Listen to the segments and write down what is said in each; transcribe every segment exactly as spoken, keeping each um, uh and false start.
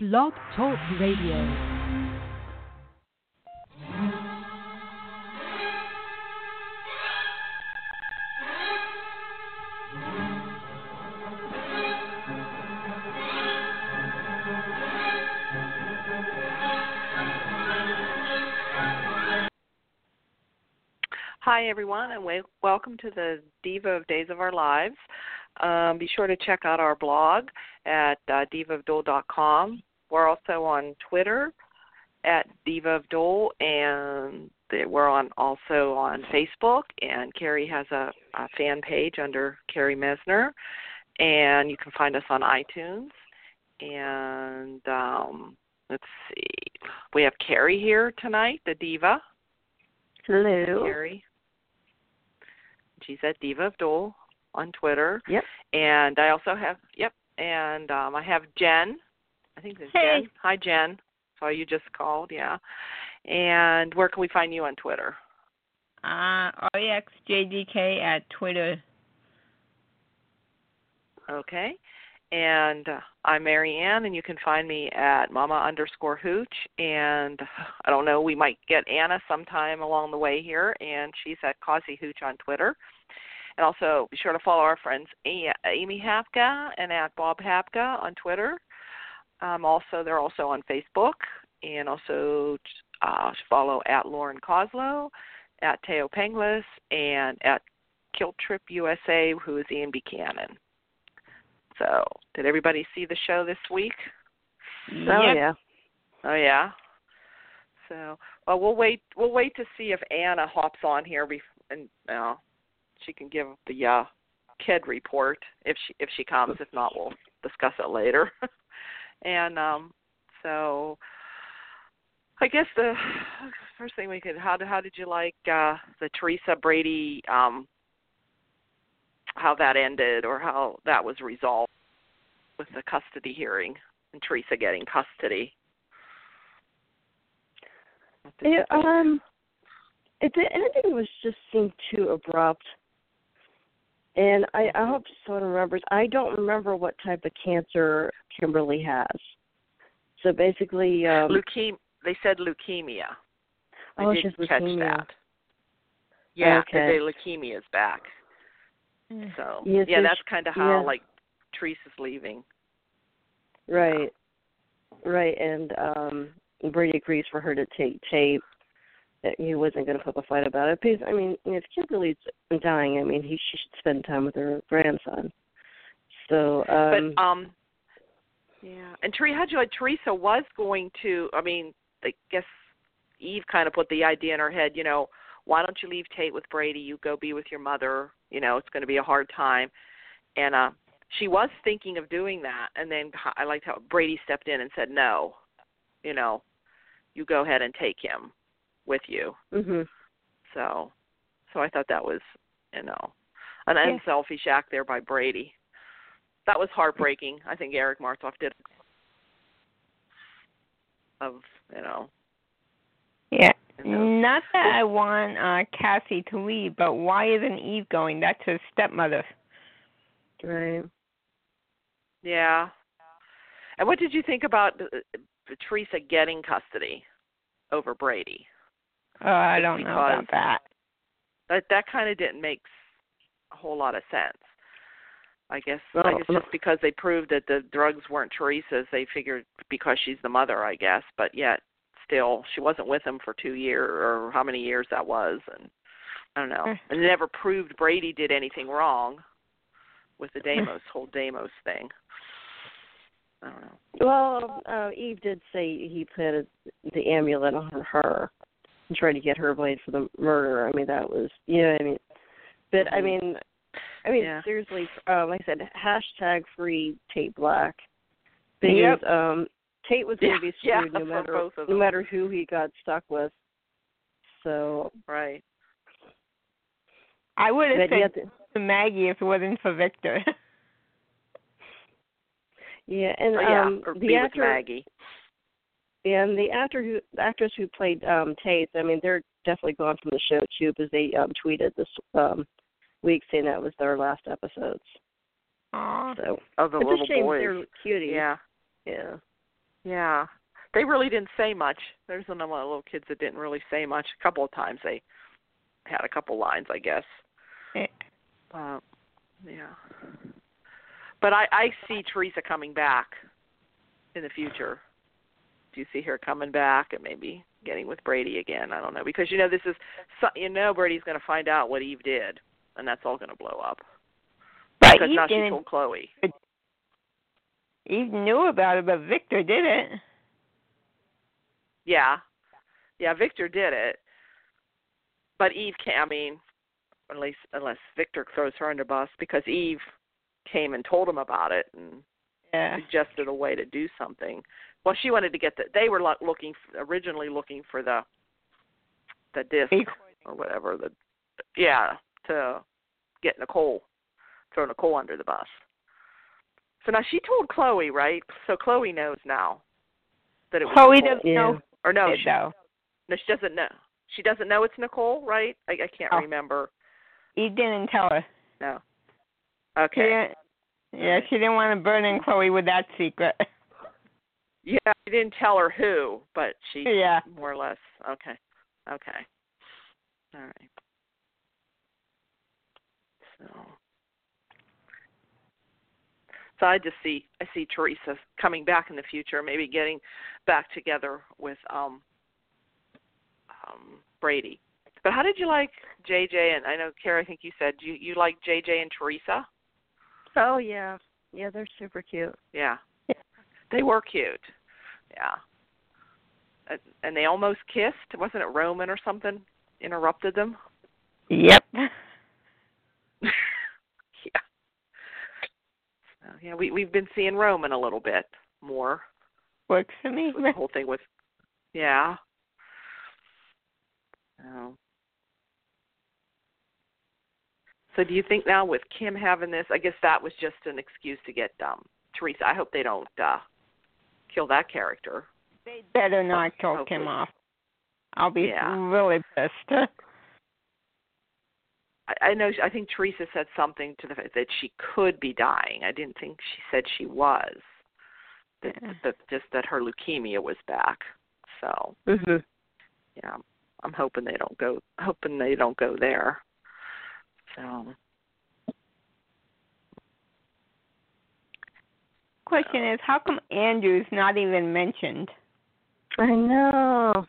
Blog Talk Radio. Hi, everyone, and we- welcome to the Diva of Days of Our Lives. Um, be sure to check out our blog at uh, diva of doll dot com. We're also on Twitter at divaofdoll, and we're on also on Facebook, and Carrie has a, a fan page under Carrie Mesner, and you can find us on iTunes. And um, let's see, we have Carrie here tonight, the diva. Hello. Carrie. She's at Diva of Doll on Twitter. Yep. And I also have, yep, and um, I have Jen. I think this hey. is Jen. Hi, Jen. That's you just called, yeah. And where can we find you on Twitter? Uh, R E X J D K at Twitter. Okay. And uh, I'm Mary Ann, and you can find me at mama underscore hooch. And I don't know, we might get Anna sometime along the way here, and she's at Causey Hooch on Twitter. And also be sure to follow our friends Amy Hapka and at Bob Hapka on Twitter. Um, also, they're also on Facebook. And also uh, follow at Lauren Coslow, at Teo Penglis, and at Killtrip U S A, who is Ian Buchanan. So, did everybody see the show this week? Yep. Oh yeah, oh yeah. So, well, we'll wait. We'll wait to see if Anna hops on here, bef- and uh, she can give the uh, Ked report if she if she comes. If not, we'll discuss it later. and um, so, I guess the first thing we could how did, how did you like uh, the Theresa Brady? Um, how that ended or how that was resolved with the custody hearing and Theresa getting custody. It, um, it, the ending was just seemed too abrupt. And I, I hope someone remembers. I don't remember what type of cancer Kimberly has. So basically... Um, Leuke- they said leukemia. I oh, didn't catch leukemia. that. Yeah, okay. They leukemia is back. So, yes, yeah, that's kind of how, yeah. like, Teresa's leaving. Right. Yeah. Right, and um, Brady agrees for her to take tape. That he wasn't going to put up a fight about it. Because, I mean, if Kimberly's dying, I mean, he, she should spend time with her grandson. So, um... But, um, yeah. And Teresa was going to, I mean, I guess Eve kind of put the idea in her head, you know, why don't you leave Tate with Brady? You go be with your mother. You know, it's going to be a hard time. And uh, she was thinking of doing that. And then I liked how Brady stepped in and said, no, you know, you go ahead and take him with you. Mm-hmm. So so I thought that was, you know, an yeah. unselfish act there by Brady. That was heartbreaking. I think Eric Martov did. Of, you know. Yeah. Not that I want uh, Cassie to leave, but why isn't Eve going? That's her stepmother. Right. Yeah. And what did you think about uh, Teresa getting custody over Brady? Oh, uh, I don't because know about that. That, that kind of didn't make a whole lot of sense. I guess well, I guess just because they proved that the drugs weren't Teresa's, they figured because she's the mother, I guess, but yet. Still, she wasn't with him for two years or how many years that was. And I don't know. And it never proved Brady did anything wrong with the Deimos, whole Deimos thing. I don't know. Well, uh, Eve did say he planted the amulet on her and tried to get her blamed for the murder. I mean, that was, you know what I mean? But, I mean, I mean yeah. seriously, uh, like I said, hashtag free Tate Black. Because, yep. um, Tate was going to be screwed yeah, no matter no matter who he got stuck with. So right, I would have said to, to Maggie if it wasn't for Victor. yeah, and oh, yeah, um, or the be actor with Maggie. And the actor who the actress who played um, Tate, I mean, they're definitely gone from the show too because they um, tweeted this um, week saying that was their last episodes. Aww. So oh, the it's little a shame boys. They're cuties. Yeah, yeah. Yeah. They really didn't say much. There's a lot of little kids that didn't really say much. A couple of times they had a couple lines, I guess. Yeah. Uh, yeah. But I, I see Theresa coming back in the future. Do you see her coming back and maybe getting with Brady again? I don't know. Because, you know, this is, you know, Brady's going to find out what Eve did, and that's all going to blow up. But because Eve now she told Chloe. Eve knew about it, but Victor didn't. Yeah. Yeah, Victor did it. But Eve can't, I mean, at least unless Victor throws her under the bus, because Eve came and told him about it and yeah. suggested a way to do something. Well, she wanted to get the, they were looking, originally looking for the the disc or whatever. The Yeah, to get Nicole, throw Nicole under the bus. So now she told Chloe, right? So Chloe knows now that it was Chloe Nicole. doesn't know. Or no, she, no, she doesn't know. She doesn't know it's Nicole, right? I, I can't oh. remember. He didn't tell her. No. Okay. She yeah, she didn't want to burden Chloe with that secret. Yeah, she didn't tell her who, but she yeah. more or less. Okay. Okay. All right. So. So I just see I see Theresa coming back in the future, maybe getting back together with um, um, Brady. But how did you like J J? And I know, Carrie, I think you said you, you like J J and Theresa? Oh, yeah. Yeah, they're super cute. Yeah. yeah. They were cute. Yeah. And they almost kissed. Wasn't it Roman or something interrupted them? Yep. Yeah, we we've been seeing Roman a little bit more. Works for me. The whole thing with, yeah. Oh. So do you think now with Kim having this, I guess that was just an excuse to get um, Theresa. I hope they don't uh, kill that character. They better not kill Hopefully. Kim off. I'll be yeah. really pissed. I know. I think Theresa said something to the fact that she could be dying. I didn't think she said she was. That, yeah. that, just that her leukemia was back. So, mm-hmm. yeah, I'm hoping they don't go. Hoping they don't go there. So, question so. is, how come Andrew's not even mentioned? I know.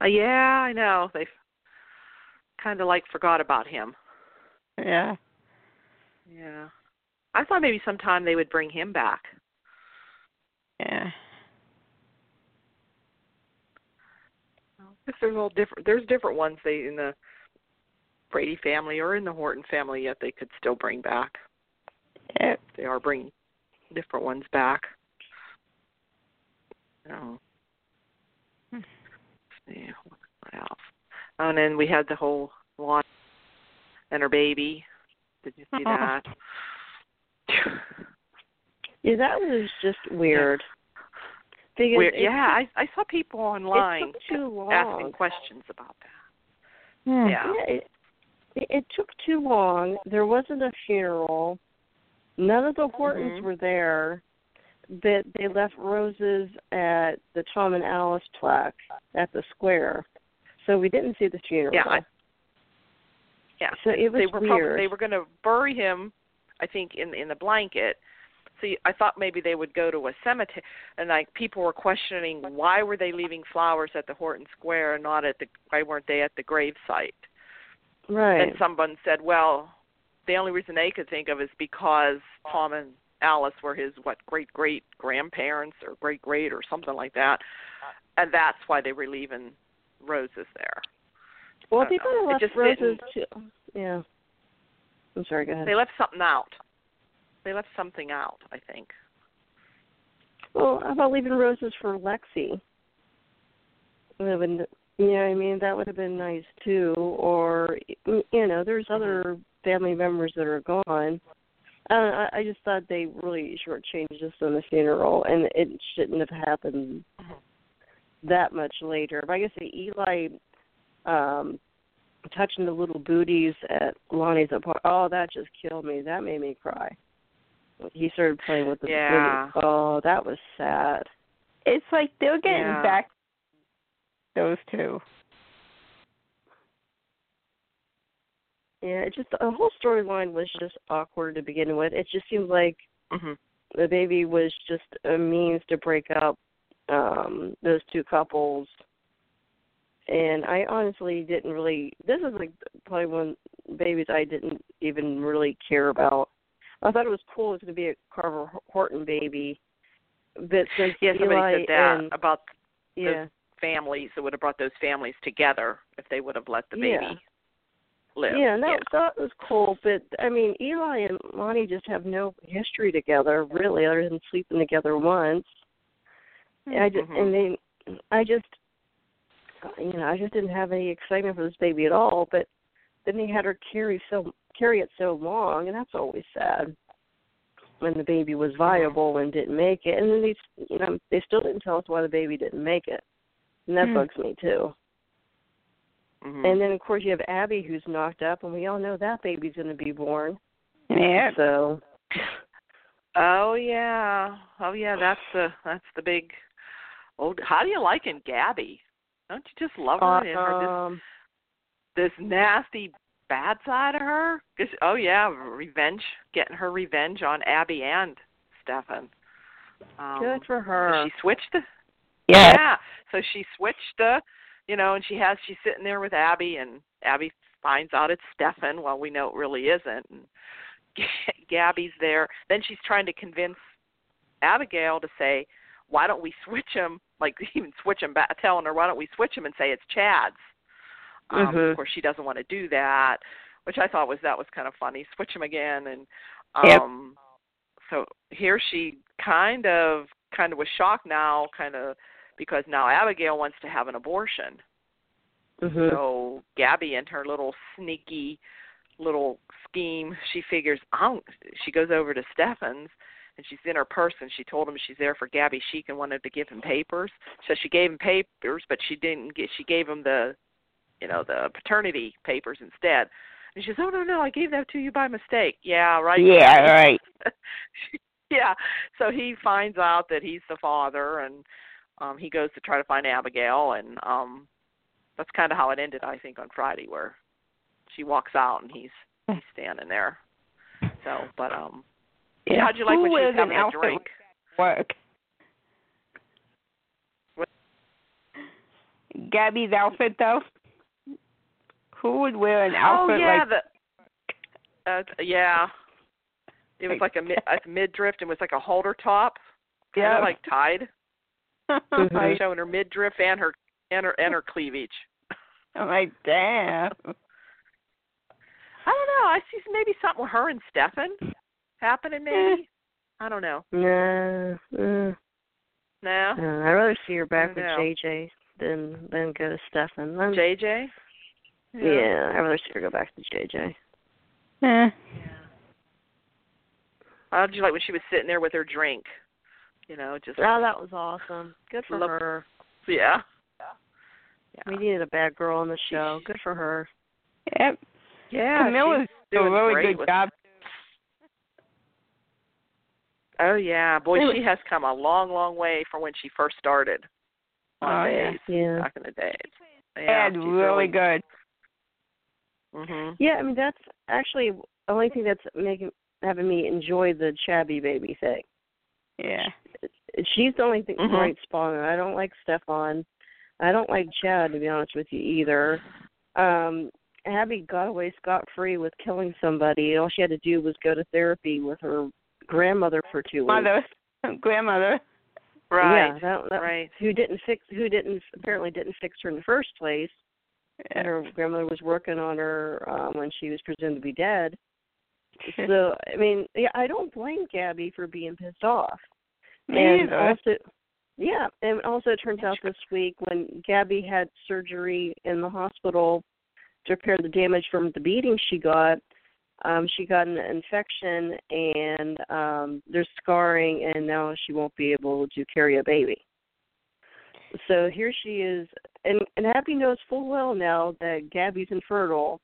Uh, yeah, I know. They. Kind of like forgot about him. Yeah. Yeah. I thought maybe sometime they would bring him back. Yeah. I guess there's all different. There's different ones they in the Brady family or in the Horton family yet they could still bring back. Yeah. They are bringing different ones back. Oh. Hmm. Let's see what else. And then we had the whole lawn and her baby. Did you see that? Yeah, that was just weird. Yeah, weird. yeah I, I saw people online asking questions about that. Hmm. Yeah, yeah it, it took too long. There wasn't a funeral. None of the Hortons mm-hmm. were there. They, they left roses at the Tom and Alice plaque at the square. So we didn't see the funeral. Yeah. I, yeah. So it was they were weird. Probably, they were going to bury him, I think, in in the blanket. So I thought maybe they would go to a cemetery, and like people were questioning why were they leaving flowers at the Horton Square and not at the why weren't they at the grave site? Right. And someone said, well, the only reason they could think of is because Tom and Alice were his what great great grandparents or great great or something like that, and that's why they were leaving. Roses there. Well, they could have left just roses didn't. too. Yeah. I'm sorry, go ahead. They left something out. They left something out, I think. Well, how about leaving roses for Lexi? Would have been, you know what I mean? That would have been nice, too. Or, you know, there's other family members that are gone. Uh, I just thought they really shortchanged us on the funeral, and it shouldn't have happened. Mm-hmm. that much later. But I guess the Eli um, touching the little booties at Lonnie's apartment, oh, that just killed me. That made me cry. He started playing with the yeah. booties. Oh, that was sad. It's like they're getting yeah. back those two. Yeah, it just the whole storyline was just awkward to begin with. It just seemed like mm-hmm. the baby was just a means to break up um, those two couples. And I honestly didn't really, this is like probably one babies I didn't even really care about. I thought it was cool it was going to be a Carver Horton baby. But since yeah, somebody Eli said that and, about those yeah. families, it would have brought those families together if they would have let the baby yeah. live. Yeah, and that yeah. was, that was cool. But, I mean, Eli and Lonnie just have no history together, really, other than sleeping together once. Mm-hmm. And I just, and they, I just... You know, I just didn't have any excitement for this baby at all. But then they had her carry so carry it so long, and that's always sad when the baby was viable and didn't make it. And then they, you know, they still didn't tell us why the baby didn't make it, and that mm. bugs me too. Mm-hmm. And then of course you have Abby who's knocked up, and we all know that baby's going to be born. Yeah. So. Oh yeah, oh yeah. That's the that's the big. Oh, how do you like in Gabi? Don't you just love her? Uh, and her this, this nasty, bad side of her? Cause, oh, yeah, revenge, getting her revenge on Abby and Stefan. Um, Good for her. She switched. The, yeah. yeah. So she switched, the, you know, and she has, she's sitting there with Abby, and Abby finds out it's Stefan. Well, we know it really isn't. And Gabby's there. Then she's trying to convince Abigail to say, why don't we switch him? Like even switch him back, telling her why don't we switch him and say it's Chad's. Um, mm-hmm. Of course, she doesn't want to do that, which I thought was that was kind of funny. Switch him again, and um, yep. so here she kind of kind of was shocked now, kind of because now Abigail wants to have an abortion. Mm-hmm. So Gabi and her little sneaky little scheme, she figures out. She goes over to Stefan's. And she's in her purse, and she told him she's there for Gabi Sheik and wanted to give him papers. So she gave him papers, but she didn't get. She gave him the, you know, the paternity papers instead. And she says, "Oh no, no, I gave that to you by mistake." Yeah, right. Yeah, right. yeah. So he finds out that he's the father, and um, he goes to try to find Abigail, and um, that's kind of how it ended, I think, on Friday, where she walks out and he's he's standing there. So, but um. Yeah. How'd you like when she was having a drink? Work. What? Gabi's outfit, though. Who would wear an outfit oh, yeah, like? The, uh, yeah, it was like a, mid, a midriff, and was like a halter top, kind of yeah. like tied, mm-hmm. showing her midriff and her and her and her cleavage. I'm like, damn. I don't know. I see maybe something with her and Stefan. Happening, maybe? I don't know. No. Nah, uh, no? Uh, I'd rather see her back with J J than, than go to Stefan. I'm, J J? Yeah. yeah, I'd rather see her go back to J J. Nah. Yeah. How'd you like when she was sitting there with her drink? You know, just... Oh, that was awesome. Good for love. her. Yeah. yeah. We needed a bad girl on the show. Good for her. Yep. Yeah. Camilla's doing a really good job. Oh, yeah. Boy, she has come a long, long way from when she first started. Oh, yeah. yeah. Back in the day. Yeah, and really, really good. Mm-hmm. Yeah, I mean, that's actually the only thing that's making having me enjoy the Chubby baby thing. Yeah. She's the only thing, mm-hmm. bright spot. I don't like Stefan. I don't like Chad, to be honest with you, either. Um, Abby got away scot-free with killing somebody. All she had to do was go to therapy with her grandmother for two Mother. weeks. Grandmother, right? Yeah, that, that, right. Who didn't fix? Who didn't apparently didn't fix her in the first place? Yeah. And her grandmother was working on her um, when she was presumed to be dead. So I mean, yeah, I don't blame Gabi for being pissed off. Me and either. Also, yeah, and also it turns out this week when Gabi had surgery in the hospital to repair the damage from the beating she got. Um, she got an infection, and um, there's scarring, and now she won't be able to carry a baby. So here she is, and, and Abby knows full well now that Gabi's infertile,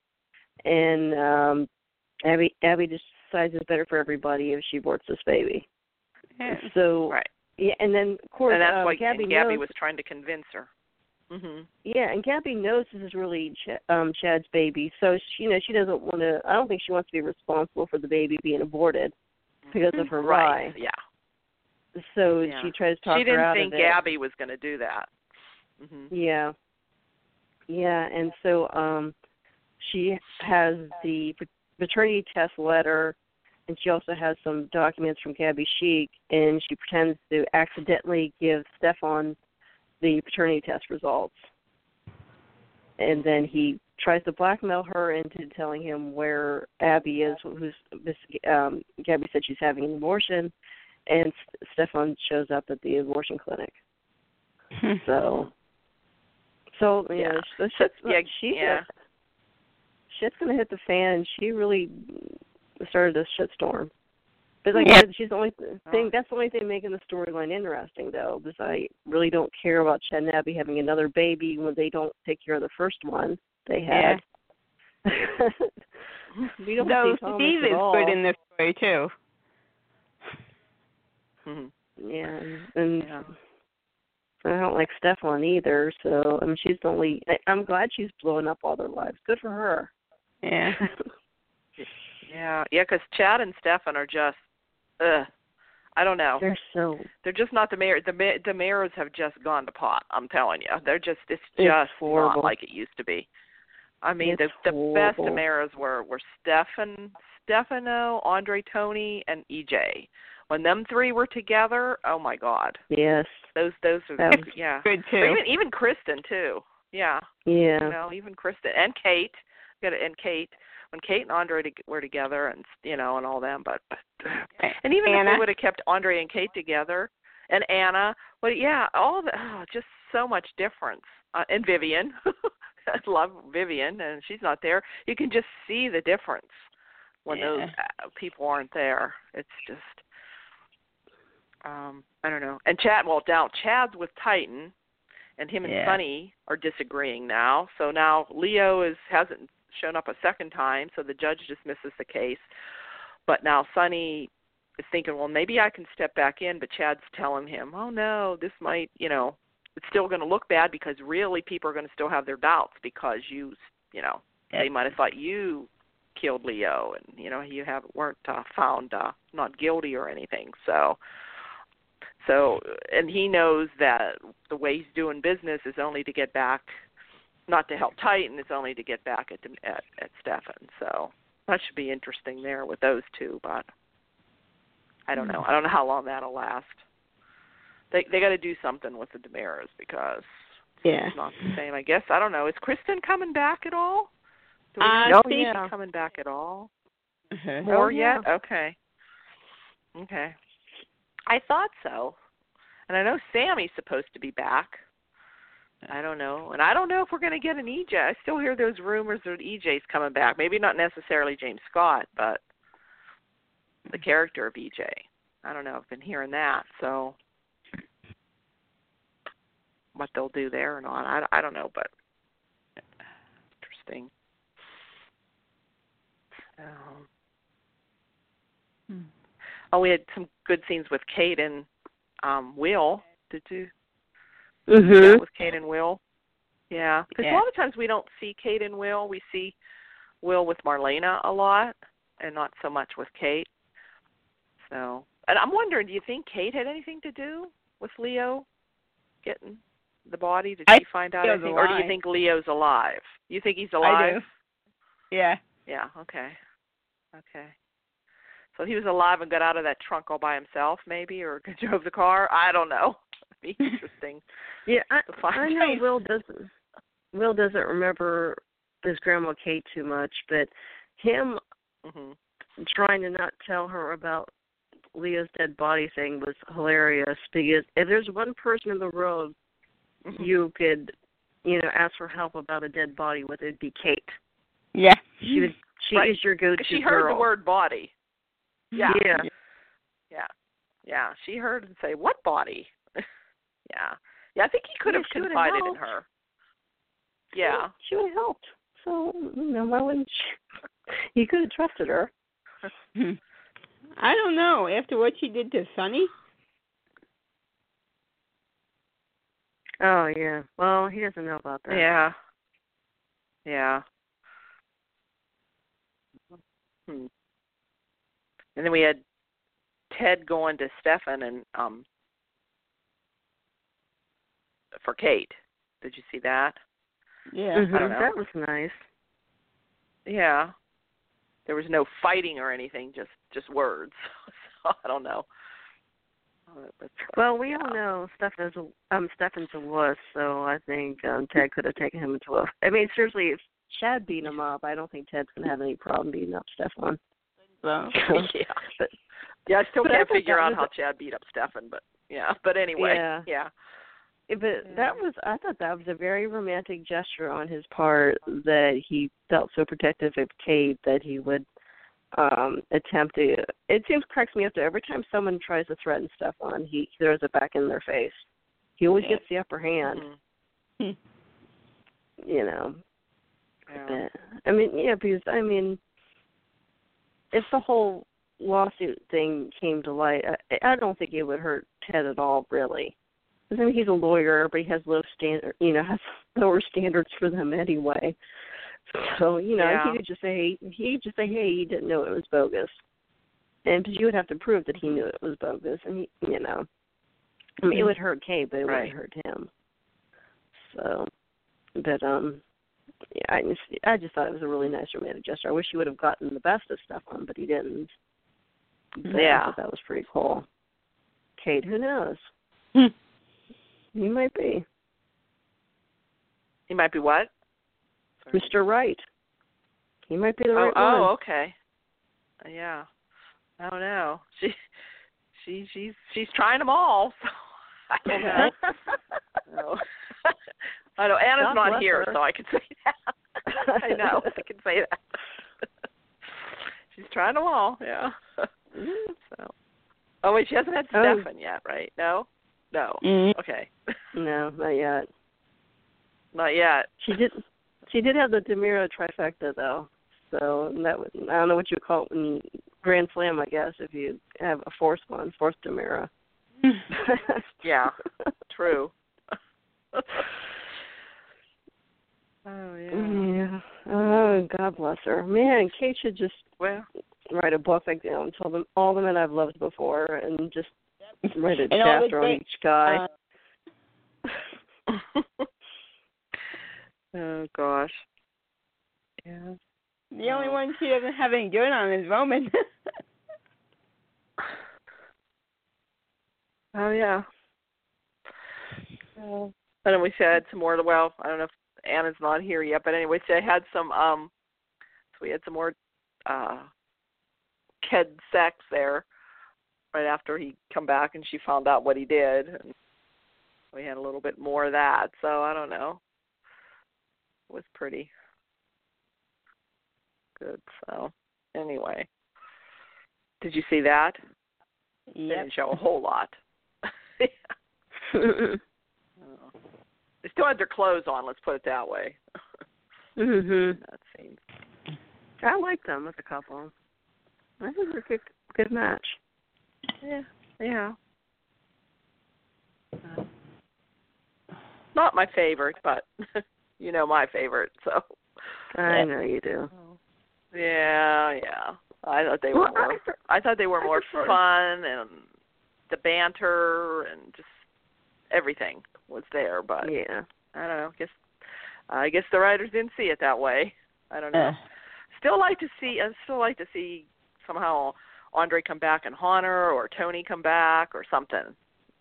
and um, Abby Abby decides it's better for everybody if she aborts this baby. Yeah. So right. Yeah, and then of course, and that's um, why Gabi, Gabi knows, was trying to convince her. Mm-hmm. Yeah, and Gabi knows this is really Ch- um, Chad's baby, so she, you know, she doesn't want to. I don't think she wants to be responsible for the baby being aborted because mm-hmm. of her right. lie. Yeah. So yeah. she tries to talk her out of it. She didn't think Gabi was going to do that. Mm-hmm. Yeah. Yeah, and so um, she has the paternity test letter. And she also has some documents from Gabi Sheik, and she pretends to accidentally give Stefan the paternity test results. And then he tries to blackmail her into telling him where Abby is, who's um, Gabi said she's having an abortion, and Stefan shows up at the abortion clinic. so, so yeah, yeah. So shit's, yeah, she, yeah. shit's going to hit the fan. She really... started this shitstorm. But like yeah. I said, she's the only thing, that's the only thing making the storyline interesting, though, because I really don't care about Chad and Abby having another baby when they don't take care of the first one they had. Yeah. we don't so see Steve is all. Good in this story, too. Mm-hmm. Yeah, and yeah. I don't like Stefan either, so I mean, she's the only, I, I'm glad she's blowing up all their lives. Good for her. Yeah. Yeah, yeah, because Chad and Stefan are just, ugh, I don't know. They're so. They're just not the mayor. The ma- the mayors have just gone to pot. I'm telling you, they're just it's, it's just horrible. Not like it used to be. I mean, it's the the horrible. Best mayors were were Stefan, Stefano, Andre, Tony, and E J. When them three were together, oh my God. Yes. Those those are yeah. Good too. Or even even Kristen too. Yeah. Yeah. You know, even Kristen and Kate. And Kate. When Kate and Andre were together, and you know, and all them, but, but and even Anna. If they would have kept Andre and Kate together, and Anna, but yeah, all the oh, just so much difference. Uh, and Vivian, I love Vivian, and she's not there. You can just see the difference when yeah. those uh, people aren't there. It's just, um, I don't know. And Chad, well, now Chad's with Titan, and him and yeah. Sonny are disagreeing now. So now Leo is hasn't. shown up a second time, so the judge dismisses the case. But now Sonny is thinking, well, maybe I can step back in, but Chad's telling him, oh, no, this might, you know, it's still going to look bad because really people are going to still have their doubts because you, you know, yeah. they might have thought you killed Leo and, you know, you haven't weren't uh, found uh, not guilty or anything. So, so, and he knows that the way he's doing business is only to get back not to help Titan, it's only to get back at at, at Stefan. So that should be interesting there with those two, but I don't know. I don't know how long that'll last. They they got to do something with the Damaras because yeah. it's not the same, I guess. I don't know. Is Kristen coming back at all? Do we uh, know she's yeah. coming back at all? Mm-hmm. More oh, yeah. yet? Okay. Okay. I thought so. And I know Sammy's supposed to be back. I don't know. And I don't know if we're going to get an E J. I still hear those rumors that E J's coming back. Maybe not necessarily James Scott, but the character of E J. I don't know. I've been hearing that. So what they'll do there or not, I, I don't know, but interesting. Um, hmm. Oh, we had some good scenes with Kate and um, Will. Did you? Mm-hmm. With Kate and Will. Yeah. Because yeah. a lot of times we don't see Kate and Will. We see Will with Marlena a lot and not so much with Kate. So, and I'm wondering, do you think Kate had anything to do with Leo getting the body? Did I she find out anything? Alive. Or do you think Leo's alive? You think he's alive? I do. Yeah. Yeah, okay. Okay. So he was alive and got out of that trunk all by himself maybe or drove the car? I don't know. Be interesting. Yeah, I, I know Will doesn't. Will doesn't remember his grandma Kate too much, but him mm-hmm. trying to not tell her about Leo's dead body thing was hilarious. Because if there's one person in the world mm-hmm. you could, you know, ask for help about a dead body, with it'd be Kate. Yeah, she was. She right. is your go-to she heard girl. The word body. Yeah. Yeah. Yeah. Yeah. She heard and say, "What body?" Yeah. Yeah, I think he could yeah, have confided in her. Yeah. She would have helped. So, you know, why wouldn't she? He could have trusted her. I don't know. After what she did to Sonny? Oh, yeah. Well, he doesn't know about that. Yeah. Yeah. Hmm. And then we had Ted going to Stefan and um, for Kate. Did you see that? Yeah. Mm-hmm. I don't know. That was nice. Yeah. There was no fighting or anything, just, just words. So, I don't know. Well, we yeah. all know Stefan's um, Stefan's a wuss, so I think um, Ted could have taken him into a... I mean, seriously, if Chad beat him up, I don't think Ted's going to have any problem beating up Stefan. So, yeah. But, yeah, I still can't I figure out how a... Chad beat up Stefan, but yeah. But anyway, yeah. yeah. But yeah. that was, I thought that was a very romantic gesture on his part, that he felt so protective of Kate that he would Um, attempt to, it seems, cracks me up, to every time someone tries to threaten Stefan, he throws it back in their face. He always yeah. gets the upper hand. Mm-hmm. You know. Yeah. But, I mean, yeah, because, I mean, if the whole lawsuit thing came to light, I, I don't think it would hurt Ted at all, really. Because, I mean, he's a lawyer, but he has low standard, you know, has lower standards for them anyway. So, you know, yeah. he could just say, he could just say, hey, he didn't know it was bogus. And you would have to prove that he knew it was bogus. And, he, you know, I mean, it would hurt Kay, but it right. wouldn't hurt him. So, but, um, yeah, I just, I just thought it was a really nice romantic gesture. I wish he would have gotten the best of stuff on, but he didn't. But yeah. I thought that was pretty cool. Kate, who knows? He might be. He might be what? Mister Right. He might be the right oh, one. Oh, okay. Yeah. I don't know. She, she, she's, she's trying them all. So I don't know. no. I know Anna's not, not here, her. so I can say that. I know. I can say that. She's trying them all. Yeah. So. Oh wait, she hasn't had oh. Stefan yet, right? No. No. Mm-hmm. Okay. No, not yet. Not yet. She didn't. She did have the DeMiro trifecta, though. So that was, I don't know what you would call it in Grand Slam, I guess, if you have a fourth one, fourth DeMiro. Yeah, true. Oh, yeah. Yeah. Oh, God bless her. Man, Kate should just well, write a book like that and tell them all the men I've loved before and just write a chapter on each guy. Uh... Oh, gosh. Yeah. The only one she doesn't have any good on is Roman. Oh, yeah. Oh. And then we said some more, well, I don't know if Anna's not here yet, but anyway, so I had some, um, so we had some more uh, Ked sex there right after he come back and she found out what he did. And we had a little bit more of that, so I don't know. Was pretty good. So, anyway, did you see that? Yeah. Didn't show a whole lot. Oh. They still had their clothes on. Let's put it that way. Mm-hmm. That seems. I like them as a couple. I think they're a good, good match. Yeah. Yeah. Uh, not my favorite, but. You know my favorite, so. I know you do. Yeah, yeah. I thought they were well, more. I, I thought they were I more prefer. fun, and the banter and just everything was there. But yeah, I don't know. I guess I guess the writers didn't see it that way. I don't know. Uh. Still like to see. I still like to see somehow Andre come back and haunt her, or Tony come back, or something.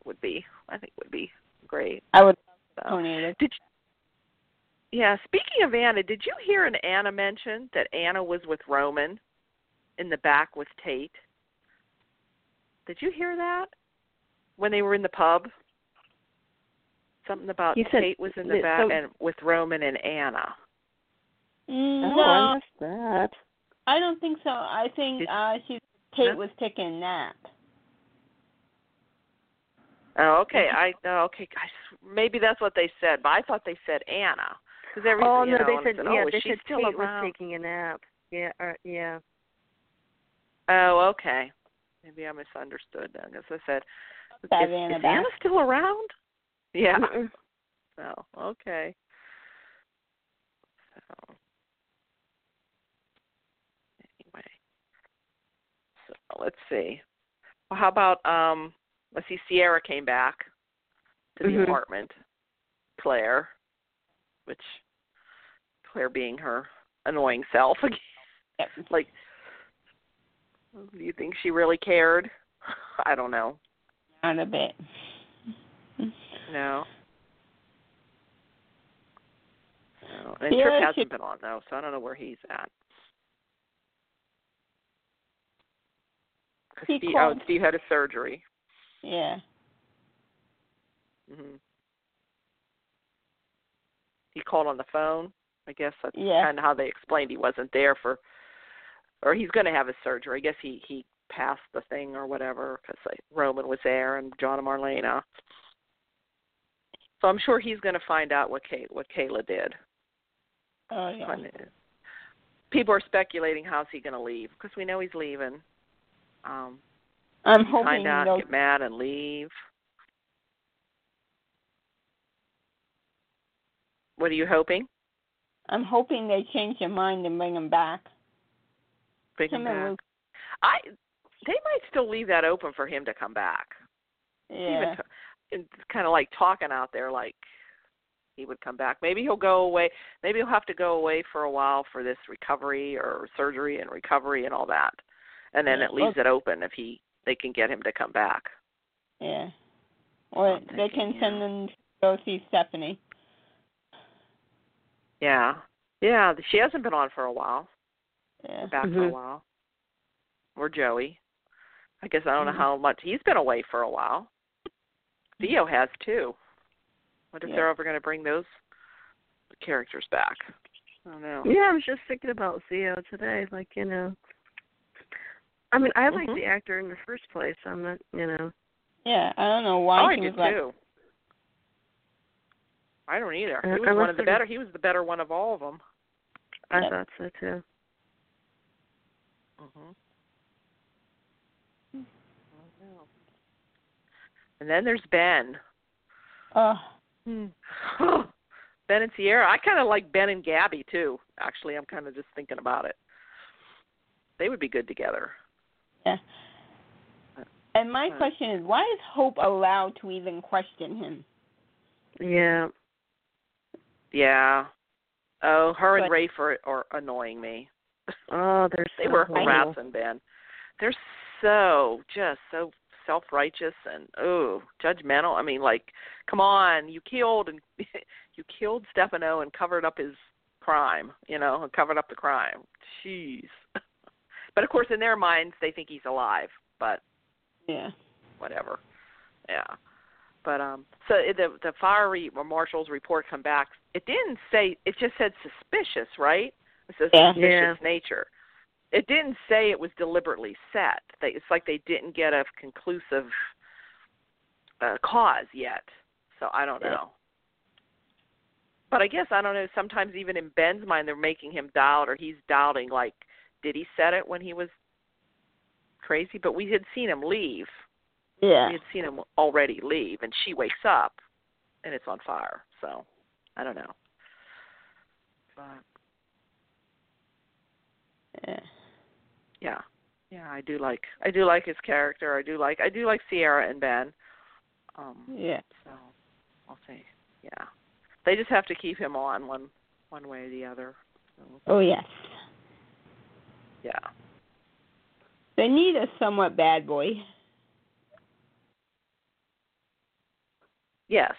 Would be. I think would be great. I would. So. Tony. Did you, Yeah, speaking of Anna, did you hear an Anna mention that Anna was with Roman in the back with Tate? Did you hear that when they were in the pub? Something about he Tate said, was in the back so, and with Roman and Anna. No, oh, I missed that. I don't think so. I think did, uh, she, Tate huh? was taking a nap. Oh, okay. I okay. Maybe that's what they said, but I thought they said Anna. Every, oh, no, know, they said, said, yeah, oh, they said Kate around? was taking a nap. Yeah, uh, yeah. Oh, okay. Maybe I misunderstood then, because I said, is, is Anna back? Anna still around? Yeah. Oh, okay. So anyway, so let's see. Well, how about um? Let's see. Ciera came back to the mm-hmm. apartment. Claire, which Claire being her annoying self again. Like, do you think she really cared? I don't know. Not a bit. No. No. And yeah, Tripp hasn't been on, though, so I don't know where he's at. He Steve, oh, Steve had a surgery. Yeah. Mm-hmm. He called on the phone. I guess that's yeah. kind of how they explained he wasn't there for, or he's going to have his surgery. I guess he, he passed the thing or whatever because like, Roman was there and John and Marlena. So I'm sure he's going to find out what Kate, what Kayla did. Oh, yeah. People are speculating how's he going to leave because we know he's leaving. Um, I'm hoping find out, knows- get mad, and leave. What are you hoping? I'm hoping they change their mind and bring him back. Bring him back. Luke. I. They might still leave that open for him to come back. Yeah. It's kind of like talking out there, like he would come back. Maybe he'll go away. Maybe he'll have to go away for a while for this recovery or surgery and recovery and all that. And then yeah, it leaves well, it open if he they can get him to come back. Yeah. Or I'm they thinking, can send yeah. him to go see Stephanie. Yeah, yeah. She hasn't been on for a while. Yeah. We're back mm-hmm. for a while. Or Joey. I guess I don't mm-hmm. know how much he's been away for a while. Theo has too. Wonder yeah. if they're ever going to bring those characters back. I don't know. Yeah, I was just thinking about Theo today. Like you know, I mean, I like mm-hmm. the actor in the first place. I'm not, you know. Yeah, I don't know why oh, he I was like. Too. I don't either. He was one of the better. He was the better one of all of them. I yep. thought so too. Mhm. Oh, no. And then there's Ben. Oh. Hmm. Ben and Ciera. I kind of like Ben and Gabi too. Actually, I'm kind of just thinking about it. They would be good together. Yeah. And my uh, question is, why is Hope allowed to even question him? Yeah. Yeah. Oh, her but, and Rafe are, are annoying me. Oh, they're so They were harassing Ben. They're so, just so self-righteous and, oh, judgmental. I mean, like, come on, you killed and you killed Stefano and covered up his crime, you know, and covered up the crime. Jeez. But, of course, in their minds, they think he's alive, but yeah, whatever. Yeah. But um, so the the fiery marshal's report come back. It didn't say. It just said suspicious, right? It says yeah. suspicious yeah. nature. It didn't say it was deliberately set. They, it's like they didn't get a conclusive uh, cause yet. So I don't yeah. know. But I guess I don't know. Sometimes even in Ben's mind, they're making him doubt, or he's doubting. Like, did he set it when he was crazy? But we had seen him leave. Yeah. We had seen him already leave, and she wakes up, and it's on fire. So, I don't know. But yeah. yeah, yeah, I do like, I do like his character. I do like, I do like Ciera and Ben. Um, yeah. So, I'll say, yeah, they just have to keep him on one, one way or the other. So. Oh yes. Yeah. They need a somewhat bad boy. Yes,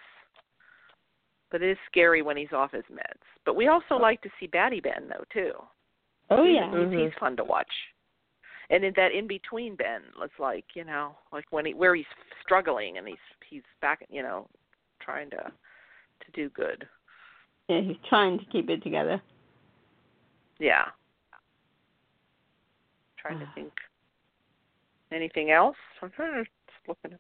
but it is scary when he's off his meds. But we also like to see Batty Ben, though, too. Oh, yeah. He's, mm-hmm. he's fun to watch. And in that in-between Ben, it's like, you know, like when he, where he's struggling and he's he's back, you know, trying to to do good. Yeah, he's trying to keep it together. Yeah. Trying to think. Anything else? I'm trying to just look at him.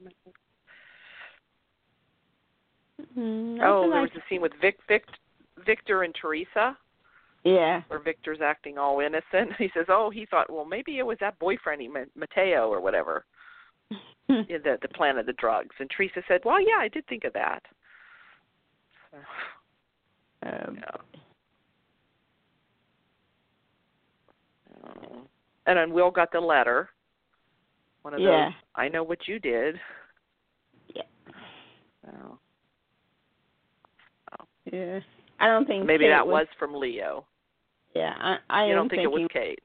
Mm-hmm. Oh, there was a scene with Vic, Vic, Victor and Theresa. Yeah. Where Victor's acting all innocent. He says, oh, he thought, well, maybe it was that boyfriend he met, Mateo or whatever, the, the plan of the drugs. And Theresa said, well, yeah, I did think of that. Um, yeah. And then Will got the letter. One of yeah. those, I know what you did. Yeah. So. Oh. Yeah. I don't think maybe Kate that was, was from Leo. Yeah, I, I you don't think it was Kate.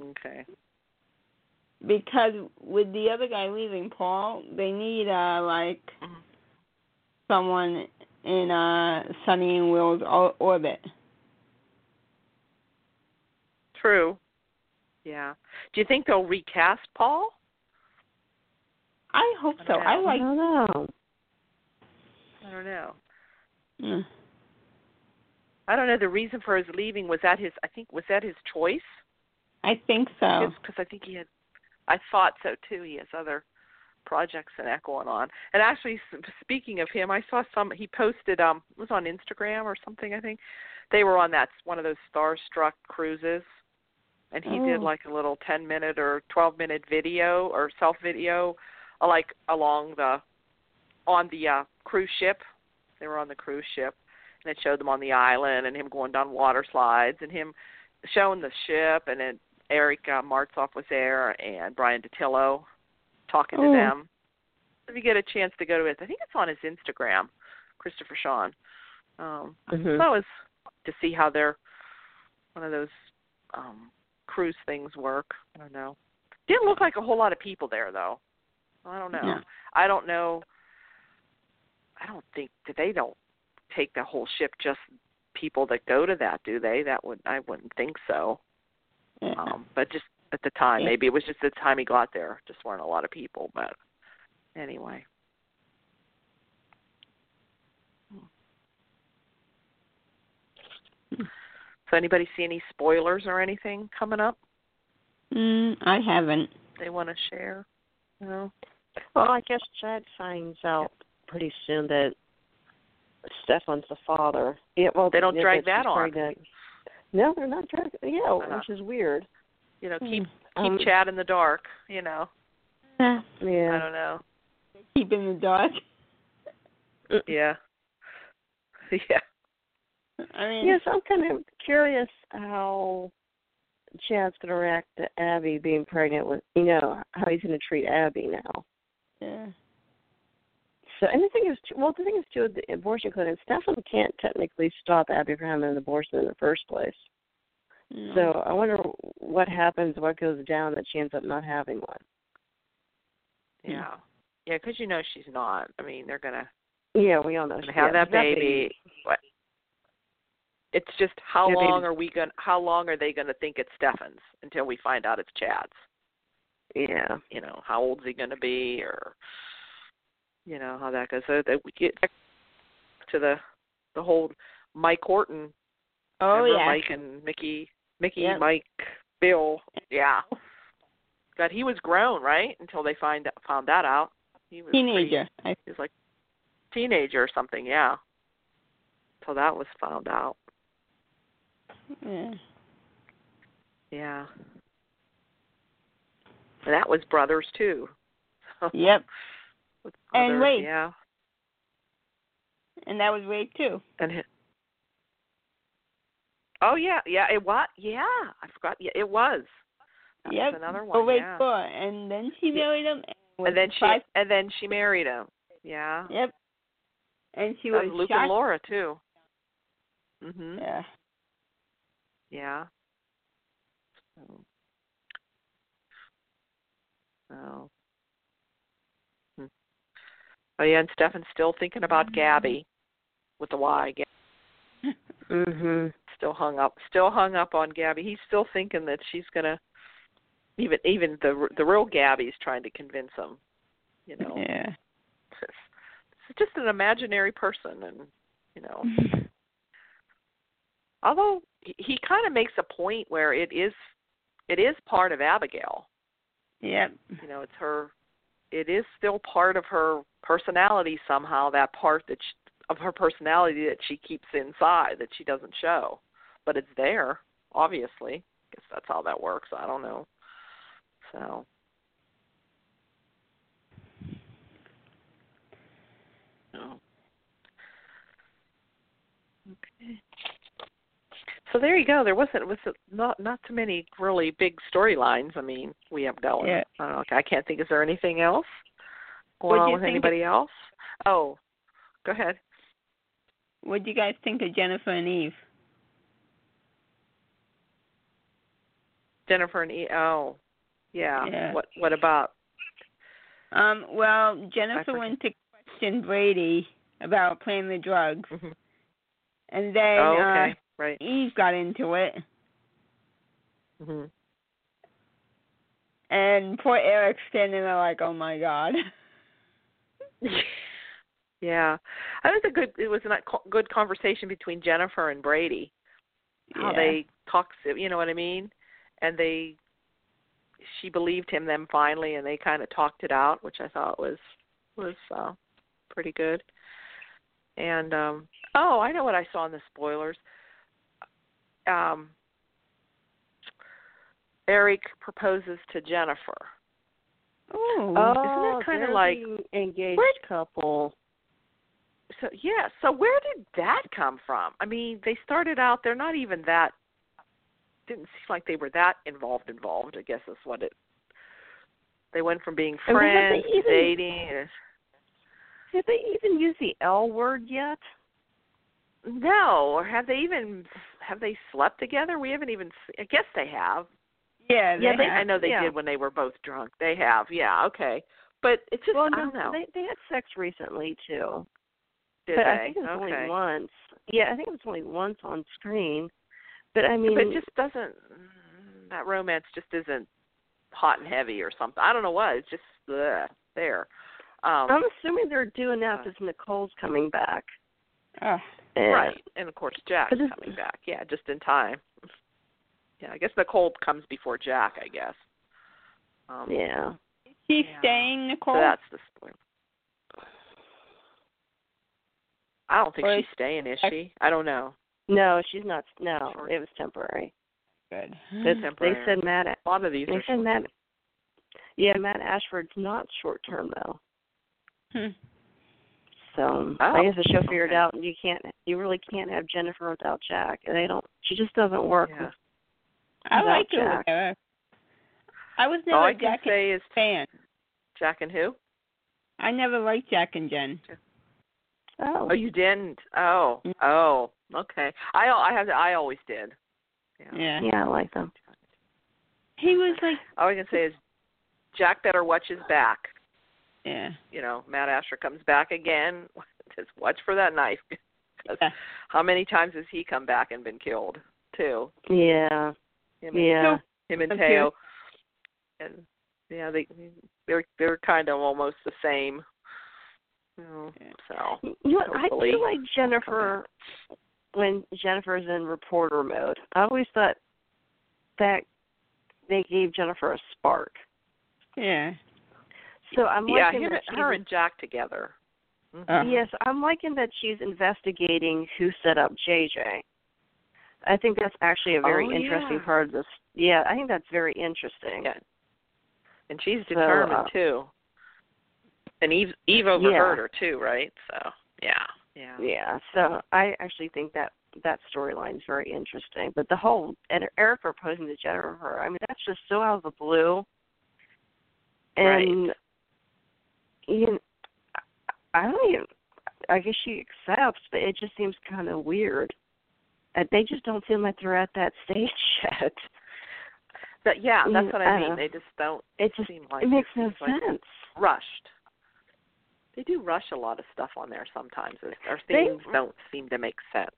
Okay. Because with the other guy leaving, Paul, they need uh like mm-hmm. someone in uh Sonny and Will's orbit. True. Yeah. Do you think they'll recast Paul? I hope so. I, I like. I don't know. I don't know. Mm. I don't know. The reason for his leaving was that his. I think was that his choice. I think so. Because I think he had. I thought so too. He has other projects and that going on. And actually, speaking of him, I saw some. He posted. Um, it was on Instagram or something. I think they were on that one of those Starstruck cruises, and he oh. did like a little ten minute or twelve minute video or self video, like along the, on the uh, cruise ship. They were on the cruise ship. And it showed them on the island and him going down water slides and him showing the ship. And then Eric uh, Martzoff was there and Brian DiTillo talking oh. to them. If you get a chance to go to it, I think it's on his Instagram, Christopher Sean. Um, mm-hmm. So I was to see how their one of those um, cruise things work. I don't know. Didn't look like a whole lot of people there, though. I don't know. Yeah. I don't know. I don't think that they don't. Take the whole ship, just people that go to that, do they? That would I wouldn't think so. Yeah. Um, but just at the time, yeah. maybe it was just the time he got there. Just weren't a lot of people, but anyway. Hmm. So anybody see any spoilers or anything coming up? Mm, I haven't. They want to share? No. Well, I guess Chad finds out pretty soon that Stefan's the father. Yeah, well, they don't yeah, drag that on. Pregnant. No, they're not dragging. Yeah, uh-huh. Which is weird. You know, keep um, keep Chad in the dark. You know. Yeah. I don't know. Keep in the dark. Yeah. Yeah. I mean. Yes, I'm kind of curious how Chad's going to react to Abby being pregnant with. You know how he's going to treat Abby now. Yeah. So, and the thing is, well, the thing is, too, with the abortion clinic, Stefan can't technically stop Abby from having an abortion in the first place. No. So I wonder what happens, what goes down that she ends up not having one. Yeah. Yeah, because you know she's not. I mean, they're going to yeah, we all know she's have yeah, that baby. But it's just how yeah, long baby. are we going? How long are they going to think it's Stefan's until we find out it's Chad's? Yeah. You know, how old is he going to be or... You know how that goes. So that we get to the the whole Mike Horton. Oh remember yeah, Mike and Mickey, Mickey, yeah. Mike, Bill. Yeah, God, he was grown right until they find found that out. He was teenager. Pretty, he was like teenager or something. Yeah, until that was found out. Yeah. Yeah. And that was brothers too. Yep. Other, and rape. Yeah. And that was rape, too. And his, oh, yeah. Yeah, it was. Yeah, I forgot. Yeah, it was. That yep. was another one. Oh, wait, yeah. four. And then she married him. And, and then she five. and then she married him. Yeah. Yep. And she that was, was Luke shot. and Laura, too. Mm-hmm. Yeah. Yeah. So. So. Oh, yeah, and Stefan's still thinking about mm-hmm. Gabi with the Y. Mm-hmm. Still hung up, still hung up on Gabi. He's still thinking that she's gonna. Even even the the real Gabi's trying to convince him. You know. Yeah. It's just an imaginary person, and you know. Mm-hmm. Although he kind of makes a point where it is, it is part of Abigail. Yeah. You know, it's her. It is still part of her personality somehow, that part that she, of her personality that she keeps inside, that she doesn't show. But it's there, obviously. I guess that's how that works. I don't know. So. Okay. So there you go. There wasn't was not not too many really big storylines. I mean, we have going. Yeah. Uh, okay. I can't think. Is there anything else going on with anybody of, else? Oh, go ahead. What do you guys think of Jennifer and Eve? Jennifer and Eve. Oh, yeah. yeah. What What about? Um. Well, Jennifer went to question Brady about playing the drugs, mm-hmm. and then. Oh, okay. Uh, Right. Eve got into it. Mhm. And poor Eric's standing there like, "Oh my God." Yeah, I was a good. It was a good conversation between Jennifer and Brady. How yeah. they talked, you know what I mean? And they, she believed him then finally, and they kind of talked it out, which I thought was was uh, pretty good. And um, oh, I know what I saw in the spoilers. Um, Eric proposes to Jennifer. Ooh, oh, isn't that kind of like engaged where, couple? So yeah, so where did that come from? I mean, they started out; they're not even that. Didn't seem like they were that involved. Involved, I guess is what it. They went from being friends, I mean, even, dating. And, did they even use the L word yet? No, or have they even have they slept together? We haven't even. I guess they have. Yeah, they yeah. They, have. I know they yeah. did when they were both drunk. They have. Yeah, okay. But it's just well, no, I don't know. They, they had sex recently too. Did but they? I think it was okay. only once. Yeah, I think it was only once on screen. But I mean, but it just doesn't. That romance just isn't hot and heavy or something. I don't know what. It's just bleh, there. Um, I'm assuming they're doing that because Nicole's coming back. Uh, and, right, and of course Jack's coming back. Yeah, just in time. Yeah, I guess Nicole comes before Jack, I guess. Um, yeah. Is she yeah. staying, Nicole? So that's the spoiler. I don't think or she's staying, is she? I don't know. No, she's not. No, sure. It was temporary. Good. It's temporary. They said Matt. A lot of these. They are said Matt. Yeah, Matt Ashford's not short term though. Hmm. So oh, I guess the show figured okay. out you can't, you really can't have Jennifer without Jack, and they don't. She just doesn't work. Yeah. With, I like Jack. It with her. I was never All a I Jack can say and is fan. Jack and who? I never liked Jack and Jen. Oh, oh, you didn't? Oh, oh, okay. I I have. I always did. Yeah, yeah, yeah I like them. He was like. All I can say is, Jack better watch his back. Yeah. You know, Matt Asher comes back again. Just watch for that knife. Yeah. How many times has he come back and been killed, too? Yeah. Him and, yeah. Him and Teo. And, yeah, they, they're they're kind of almost the same. You know, so, you know, I feel like Jennifer, when Jennifer's in reporter mode, I always thought that they gave Jennifer a spark. Yeah. So I'm yeah, liking that her and Jack together. Mm-hmm. Yes, I'm liking that she's investigating who set up J J. I think that's actually a very oh, yeah. interesting part of this. Yeah, I think that's very interesting. Yeah. And she's so, determined, uh, too. And Eve, Eve overheard yeah. her, too, right? So, yeah. Yeah, yeah. So I actually think that, that storyline is very interesting. But the whole, and Eric proposing to Jennifer, I mean, that's just so out of the blue. And... Right. You know, I don't even, I guess she accepts, but it just seems kind of weird. They just don't seem like they're at that stage yet. But yeah, that's what I mean. Uh, they just don't it just, seem like it makes no sense. Like rushed. They do rush a lot of stuff on there sometimes. Or things they, don't seem to make sense.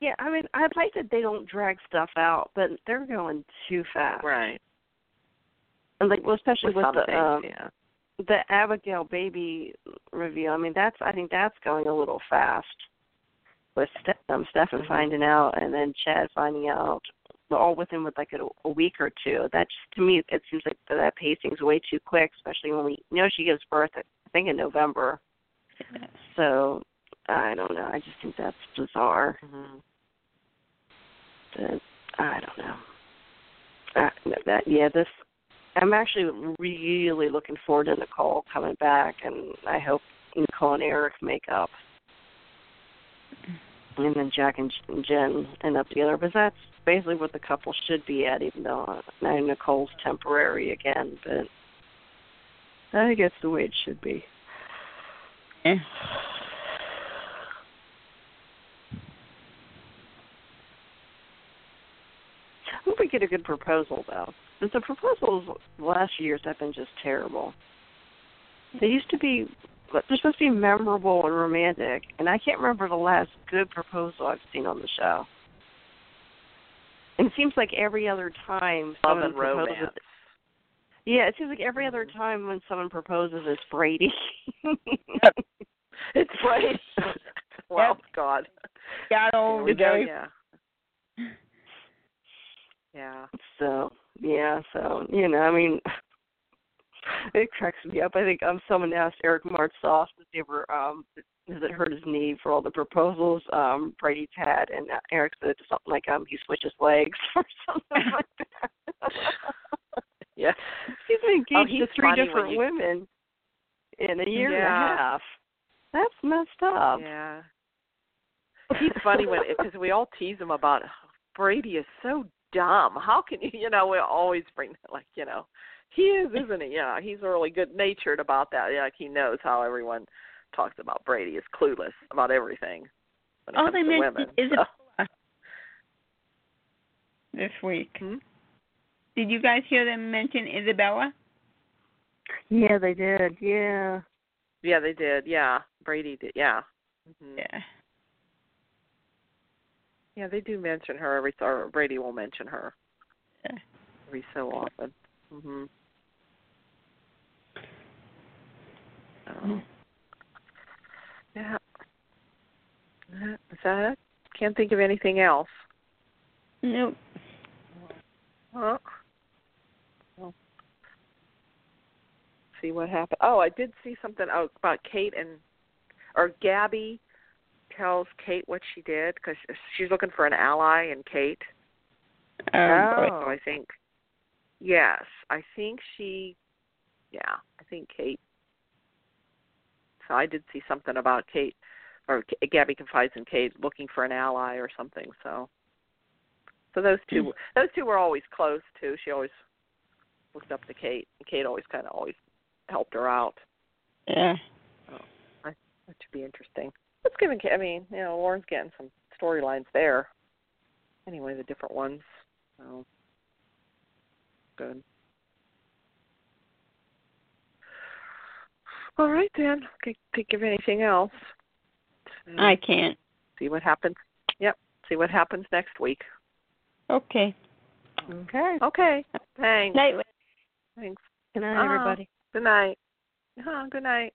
Yeah, I mean, I like that they don't drag stuff out, but they're going too fast. Right. And like, well, especially with, with the... Things, um, yeah. The Abigail baby reveal, I mean, that's I think that's going a little fast with Ste- um, Stefan finding out and then Chad finding out, all within with like a, a week or two. That just, to me, it seems like that pacing's way too quick, especially when we you know she gives birth, I think, in November. Mm-hmm. So, I don't know. I just think that's bizarre. Mm-hmm. But, I don't know. Uh, that Yeah, this... I'm actually really looking forward to Nicole coming back, and I hope Nicole and Eric make up. and then Jack and Jen end up together. But that's basically what the couple should be at, even though now Nicole's temporary again. But I think that's the way it should be. Eh. I hope we get a good proposal, though. But the proposals last year's have been just terrible. They used to be, they're supposed to be memorable and romantic, and I can't remember the last good proposal I've seen on the show. And it seems like every other time someone Love and proposes... Romance. Yeah, it seems like every other time when someone proposes, it's Brady. It's Brady. Well, yep. God. Got old. There we go, yeah. Yeah. So, yeah, so, you know, I mean... It cracks me up. I think um, someone asked Eric Martsoff if they were, um, has it hurt his knee for all the proposals um, Brady's had? And Eric said something like, um, he switches legs or something like that. Yeah. He's been engaged oh, he's to three different you... women in a year yeah. and a half. That's messed up. Yeah. He's funny when, because we all tease him about, Brady is so dumb. How can you, you know, we always bring that, like, you know. He is, isn't he? Yeah, he's really good-natured about that. Yeah, like he knows how everyone talks about Brady is clueless about everything when it All comes they to mentioned women, is so. This week. Hmm? Did you guys hear them mention Isabella? Yeah, they did. Yeah. Yeah, they did. Yeah, Brady did. Yeah. Mm-hmm. Yeah. Yeah, they do mention her every. Or Brady will mention her yeah. every so often. Mm-hmm. Oh. Yeah. Is that it? Can't think of anything else. Nope. Huh. Well, see what happened. Oh, I did see something oh, about Kate and, or Gabi tells Kate what she did because she's looking for an ally in Kate. Oh. So I think. Yes, I think she, yeah, I think Kate. So I did see something about Kate, or Gabi confides in Kate looking for an ally or something. So, so those two, those two were always close too. She always looked up to Kate, and Kate always kind of always helped her out. Yeah, so, that should be interesting. Let's give it. I mean, you know, Lauren's getting some storylines there. Anyway, the different ones. So. Good. All right, then. Can't think of anything else. Uh, I can't. See what happens. Yep. See what happens next week. Okay. Okay. Okay. Thanks. Night. Thanks. Good night, uh, everybody. Good night. Uh, good night.